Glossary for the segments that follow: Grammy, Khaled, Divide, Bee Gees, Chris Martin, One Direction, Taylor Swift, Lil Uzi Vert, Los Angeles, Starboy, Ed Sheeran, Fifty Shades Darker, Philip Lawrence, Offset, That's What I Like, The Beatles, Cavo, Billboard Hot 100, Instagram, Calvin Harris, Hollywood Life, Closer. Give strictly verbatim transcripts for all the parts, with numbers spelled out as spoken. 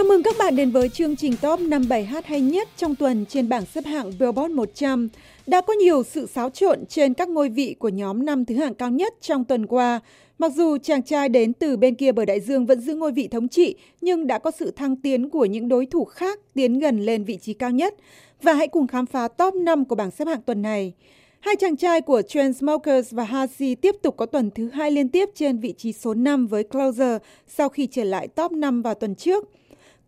Chào mừng các bạn đến với chương trình top năm mươi bảy hát hay nhất trong tuần trên bảng xếp hạng Billboard một trăm. Đã có nhiều sự xáo trộn trên các ngôi vị của nhóm năm thứ hạng cao nhất trong tuần qua. Mặc dù chàng trai đến từ bên kia bờ đại dương vẫn giữ ngôi vị thống trị, nhưng đã có sự thăng tiến của những đối thủ khác tiến gần lên vị trí cao nhất. Và hãy cùng khám phá top năm của bảng xếp hạng tuần này. Hai chàng trai của Chainsmokers và Halsey tiếp tục có tuần thứ hai liên tiếp trên vị trí số năm với Closer sau khi trở lại top năm vào tuần trước.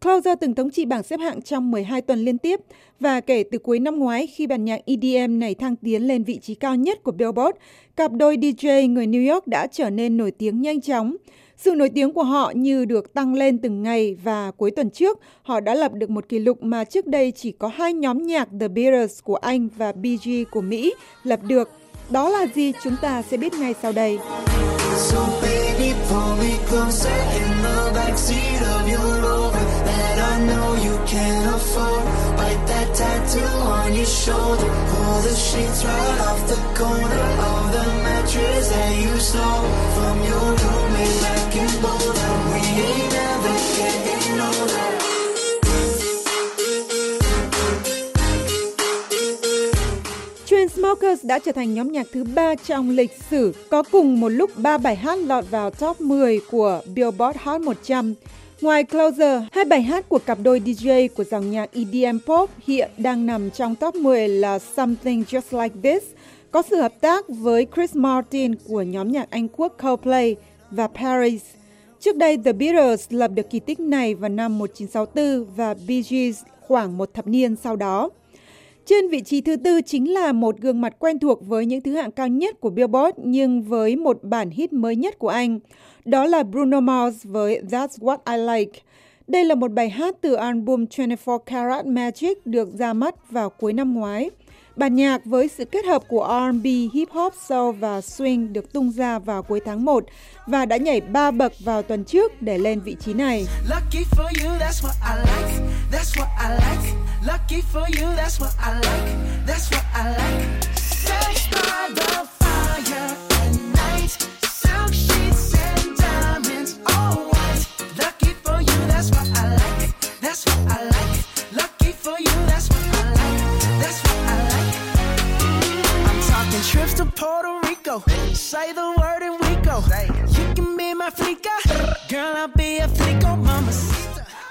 Closer từng thống trị bảng xếp hạng trong mười hai tuần liên tiếp và kể từ cuối năm ngoái khi bản nhạc E D M này thăng tiến lên vị trí cao nhất của Billboard, cặp đôi D J người New York đã trở nên nổi tiếng nhanh chóng. Sự nổi tiếng của họ như được tăng lên từng ngày và cuối tuần trước, họ đã lập được một kỷ lục mà trước đây chỉ có hai nhóm nhạc The Beatles của Anh và B G của Mỹ lập được. Đó là gì chúng ta sẽ biết ngay sau đây. So baby, pull me closer in the backseat of your Rover that I know you can't afford. Bite that tattoo on your shoulder. Pull the sheets right off the corner of the mattress that you stole from your roommate back in Boulder. We ain't never getting older. Chainsmokers đã trở thành nhóm nhạc thứ ba trong lịch sử có cùng một lúc ba bài hát lọt vào top mười của Billboard Hot một trăm. Ngoài Closer, hai bài hát của cặp đôi D J của dòng nhạc E D M Pop hiện đang nằm trong top mười là Something Just Like This, có sự hợp tác với Chris Martin của nhóm nhạc Anh quốc Coldplay và Paris. Trước đây, The Beatles lập được kỳ tích này vào năm một nghìn chín trăm sáu mươi tư và Bee Gees khoảng một thập niên sau đó. Trên vị trí thứ tư chính là một gương mặt quen thuộc với những thứ hạng cao nhất của Billboard nhưng với một bản hit mới nhất của anh. Đó là Bruno Mars với That's What I Like. Đây là một bài hát từ album hai mươi bốn Karat Magic được ra mắt vào cuối năm ngoái. Bản nhạc với sự kết hợp của R and B, hip hop, soul và swing được tung ra vào cuối tháng một và đã nhảy ba bậc vào tuần trước để lên vị trí này.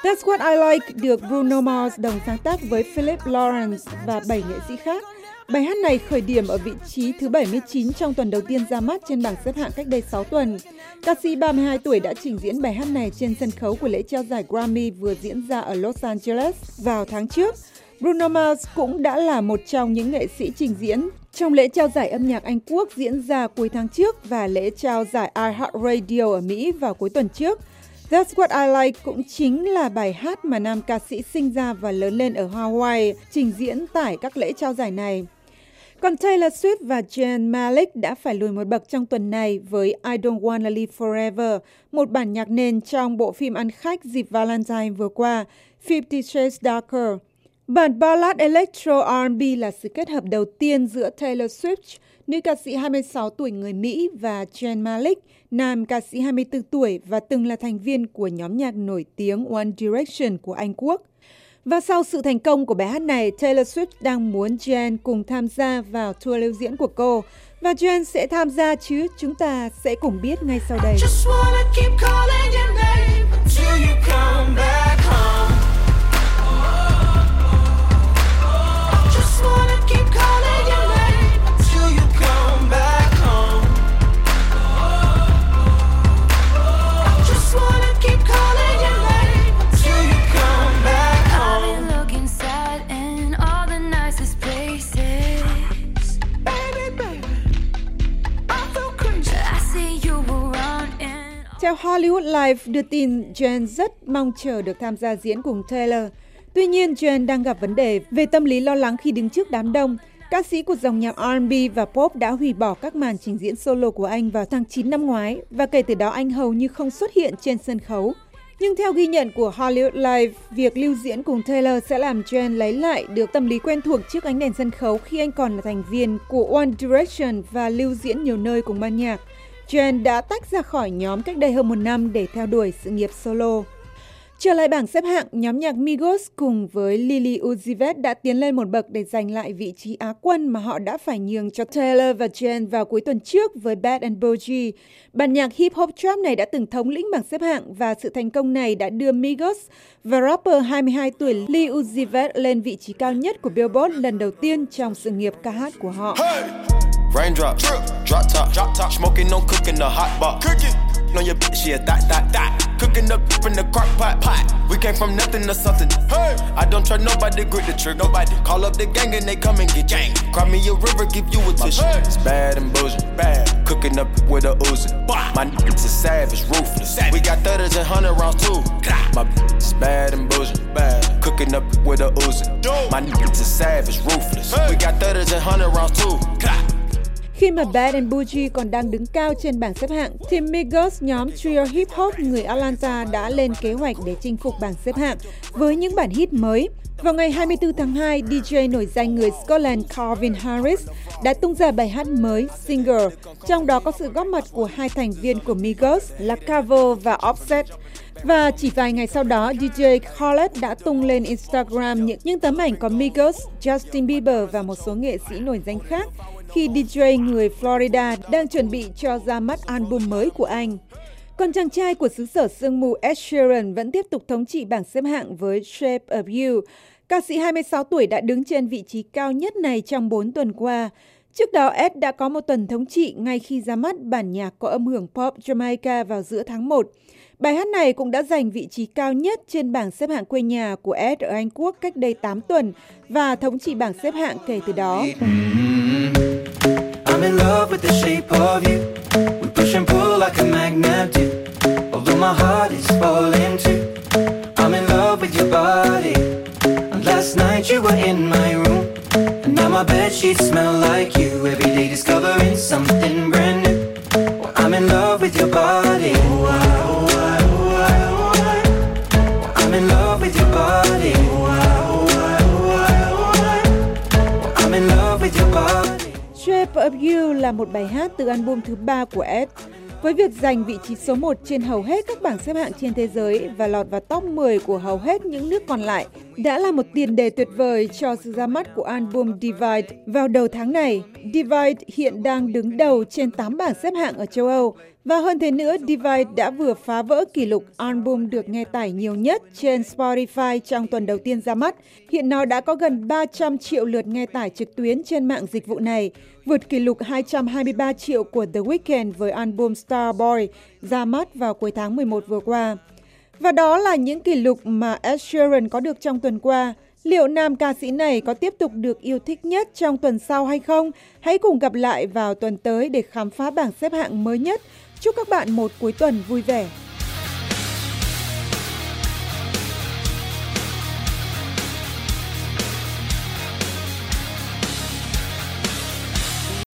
That's What I Like được Bruno Mars đồng sáng tác với Philip Lawrence và bảy nghệ sĩ khác. Bài hát này khởi điểm ở vị trí thứ bảy mươi chín trong tuần đầu tiên ra mắt trên bảng xếp hạng cách đây sáu tuần. Ca sĩ ba mươi hai tuổi đã trình diễn bài hát này trên sân khấu của lễ trao giải Grammy vừa diễn ra ở Los Angeles vào tháng trước. Bruno Mars cũng đã là một trong những nghệ sĩ trình diễn trong lễ trao giải âm nhạc Anh quốc diễn ra cuối tháng trước và lễ trao giải iHeartRadio ở Mỹ vào cuối tuần trước. That's What I Like cũng chính là bài hát mà nam ca sĩ sinh ra và lớn lên ở Hawaii trình diễn tại các lễ trao giải này. Còn Taylor Swift và Zayn Malik đã phải lùi một bậc trong tuần này với I Don't Wanna Live Forever, một bản nhạc nền trong bộ phim ăn khách dịp Valentine vừa qua, Fifty Shades Darker. Bản ballad electro R and B là sự kết hợp đầu tiên giữa Taylor Swift, nữ ca sĩ hai mươi sáu tuổi người Mỹ và Zayn Malik, nam ca sĩ hai mươi tư tuổi và từng là thành viên của nhóm nhạc nổi tiếng One Direction của Anh quốc. Và sau sự thành công của bài hát này, Taylor Swift đang muốn Zayn cùng tham gia vào tour lưu diễn của cô. Và Zayn sẽ tham gia chứ, chúng ta sẽ cùng biết ngay sau đây. Theo Hollywood Life đưa tin, Zayn rất mong chờ được tham gia diễn cùng Taylor. Tuy nhiên, Zayn đang gặp vấn đề về tâm lý lo lắng khi đứng trước đám đông. Ca sĩ của dòng nhạc R and B và pop đã hủy bỏ các màn trình diễn solo của anh vào tháng chín năm ngoái và kể từ đó anh hầu như không xuất hiện trên sân khấu. Nhưng theo ghi nhận của Hollywood Life, việc lưu diễn cùng Taylor sẽ làm Zayn lấy lại được tâm lý quen thuộc trước ánh đèn sân khấu khi anh còn là thành viên của One Direction và lưu diễn nhiều nơi cùng ban nhạc. Zayn đã tách ra khỏi nhóm cách đây hơn một năm để theo đuổi sự nghiệp solo. Trở lại bảng xếp hạng, nhóm nhạc Migos cùng với Lil Uzi Vert đã tiến lên một bậc để giành lại vị trí Á quân mà họ đã phải nhường cho Taylor và Jen vào cuối tuần trước với Bad and Boujee. Bản nhạc hip-hop trap này đã từng thống lĩnh bảng xếp hạng và sự thành công này đã đưa Migos và rapper hai mươi hai tuổi Lil Uzi Vert lên vị trí cao nhất của Billboard lần đầu tiên trong sự nghiệp ca hát của họ. Hey! Raindrop, drop top, drop top, smoking, no cooking the hot pot. On your bitch, yeah, that, that, that. Cooking up in the crock pot, pot. We came from nothing to something. Hey, I don't trust nobody, grip the trigger. Nobody call up the gang and they come and get gang. Cry me a river, give you a tissue. Hey. It's bad and Boujee, bad. Cooking up with a Uzi. Bah. My niggas is savage, ruthless. Savage. We got thirties and hundred rounds too. Bah. My bitch is bad and Boujee, bad. Cooking up with a Uzi. Dude. My niggas is savage, ruthless. Hey. We got thirties and hundred rounds too. Bah. Khi mà Bad and Boujee còn đang đứng cao trên bảng xếp hạng, thì Migos, nhóm trio hip-hop người Atlanta đã lên kế hoạch để chinh phục bảng xếp hạng với những bản hit mới. Vào ngày hai mươi tư tháng hai, đê gi nổi danh người Scotland Calvin Harris đã tung ra bài hát mới, Single, trong đó có sự góp mặt của hai thành viên của Migos là Cavo và Offset. Và chỉ vài ngày sau đó, đê gi Khaled đã tung lên Instagram những, những tấm ảnh có Migos, Justin Bieber và một số nghệ sĩ nổi danh khác khi đê gi người Florida đang chuẩn bị cho ra mắt album mới của anh. Còn chàng trai của xứ sở sương mù Ed Sheeran vẫn tiếp tục thống trị bảng xếp hạng với Shape of You. Ca sĩ hai mươi sáu tuổi đã đứng trên vị trí cao nhất này trong bốn tuần qua. Trước đó, Ed đã có một tuần thống trị ngay khi ra mắt bản nhạc có âm hưởng pop Jamaica vào giữa tháng một. Bài hát này cũng đã giành vị trí cao nhất trên bảng xếp hạng quê nhà của Ed ở Anh Quốc cách đây tám tuần và thống trị bảng xếp hạng kể từ đó. I'm in love with the shape of you. We push and pull like a magnet do. Although my heart is falling too. I'm in love with your body. And last night you were in my room. And now my bed sheets smell like you. Every day discovering something brand new. Well, I'm in love with your body. Oh, I, oh, I, oh, I, oh, I. Well, I'm in love with your body. Oh, I, oh, I, oh, I, oh, I. Well, I'm in love with your body. Shape of You là một bài hát từ album thứ ba của Ed. Với việc giành vị trí số một trên hầu hết các bảng xếp hạng trên thế giới và lọt vào top mười của hầu hết những nước còn lại, đã là một tiền đề tuyệt vời cho sự ra mắt của album Divide vào đầu tháng này. Divide hiện đang đứng đầu trên tám bảng xếp hạng ở châu Âu. Và hơn thế nữa, Divide đã vừa phá vỡ kỷ lục album được nghe tải nhiều nhất trên Spotify trong tuần đầu tiên ra mắt. Hiện nó đã có gần ba trăm triệu lượt nghe tải trực tuyến trên mạng dịch vụ này, vượt kỷ lục hai trăm hai mươi ba triệu của The Weeknd với album Starboy ra mắt vào cuối tháng mười một vừa qua. Và đó là những kỷ lục mà Ed Sheeran có được trong tuần qua. Liệu nam ca sĩ này có tiếp tục được yêu thích nhất trong tuần sau hay không? Hãy cùng gặp lại vào tuần tới để khám phá bảng xếp hạng mới nhất. Chúc các bạn một cuối tuần vui vẻ!